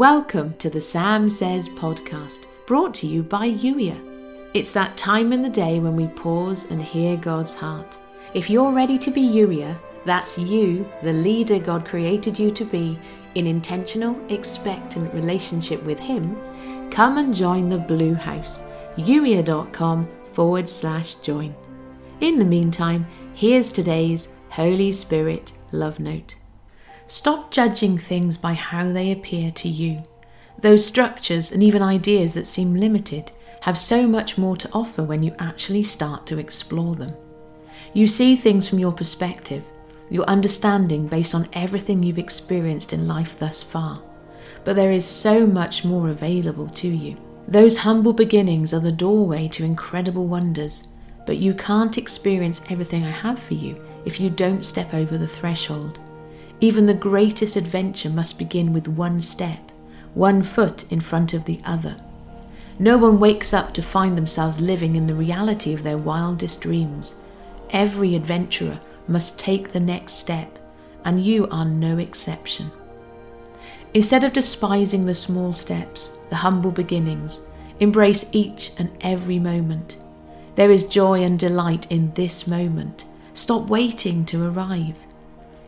Welcome to the Sam Says Podcast, brought to you by Yuya. It's that time in the day when we pause and hear God's heart. If you're ready to be Yuya, that's you, the leader God created you to be, in intentional, expectant relationship with Him, come and join the Blue House, yuya.com/join. In the meantime, here's today's Holy Spirit Love Note. Stop judging things by how they appear to you. Those structures and even ideas that seem limited have so much more to offer when you actually start to explore them. You see things from your perspective, your understanding based on everything you've experienced in life thus far. But there is so much more available to you. Those humble beginnings are the doorway to incredible wonders, but you can't experience everything I have for you if you don't step over the threshold. Even the greatest adventure must begin with one step, one foot in front of the other. No one wakes up to find themselves living in the reality of their wildest dreams. Every adventurer must take the next step, and you are no exception. Instead of despising the small steps, the humble beginnings, embrace each and every moment. There is joy and delight in this moment. Stop waiting to arrive.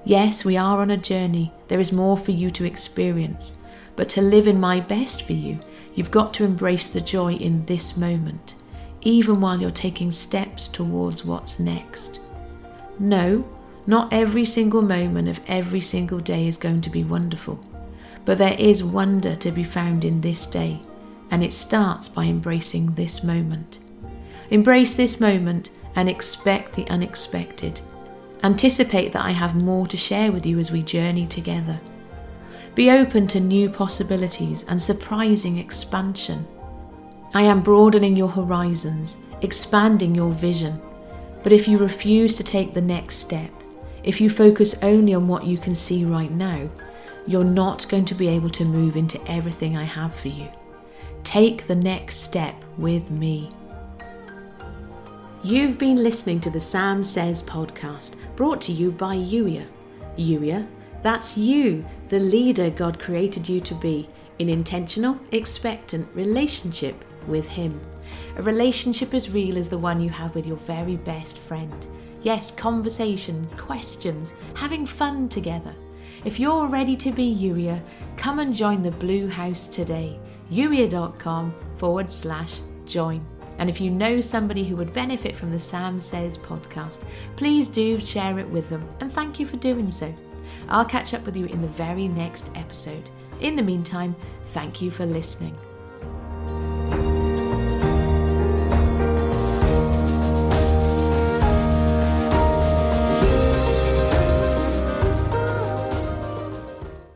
Yes, we are on a journey. There is more for you to experience. But to live in my best for you, you've got to embrace the joy in this moment, even while you're taking steps towards what's next. No, not every single moment of every single day is going to be wonderful. But there is wonder to be found in this day, and it starts by embracing this moment. Embrace this moment and expect the unexpected. Anticipate that I have more to share with you as we journey together. Be open to new possibilities and surprising expansion. I am broadening your horizons, expanding your vision. But if you refuse to take the next step, if you focus only on what you can see right now, you're not going to be able to move into everything I have for you. Take the next step with me. You've been listening to the Sam Says Podcast, brought to you by Yuya. Yuya, that's you, the leader God created you to be, in intentional, expectant relationship with Him. A relationship as real as the one you have with your very best friend. Yes, conversation, questions, having fun together. If you're ready to be Yuya, come and join the Blue House today, yuya.com/join. And if you know somebody who would benefit from the Sam Says Podcast, please do share it with them, and thank you for doing so. I'll catch up with you in the very next episode. In the meantime, thank you for listening.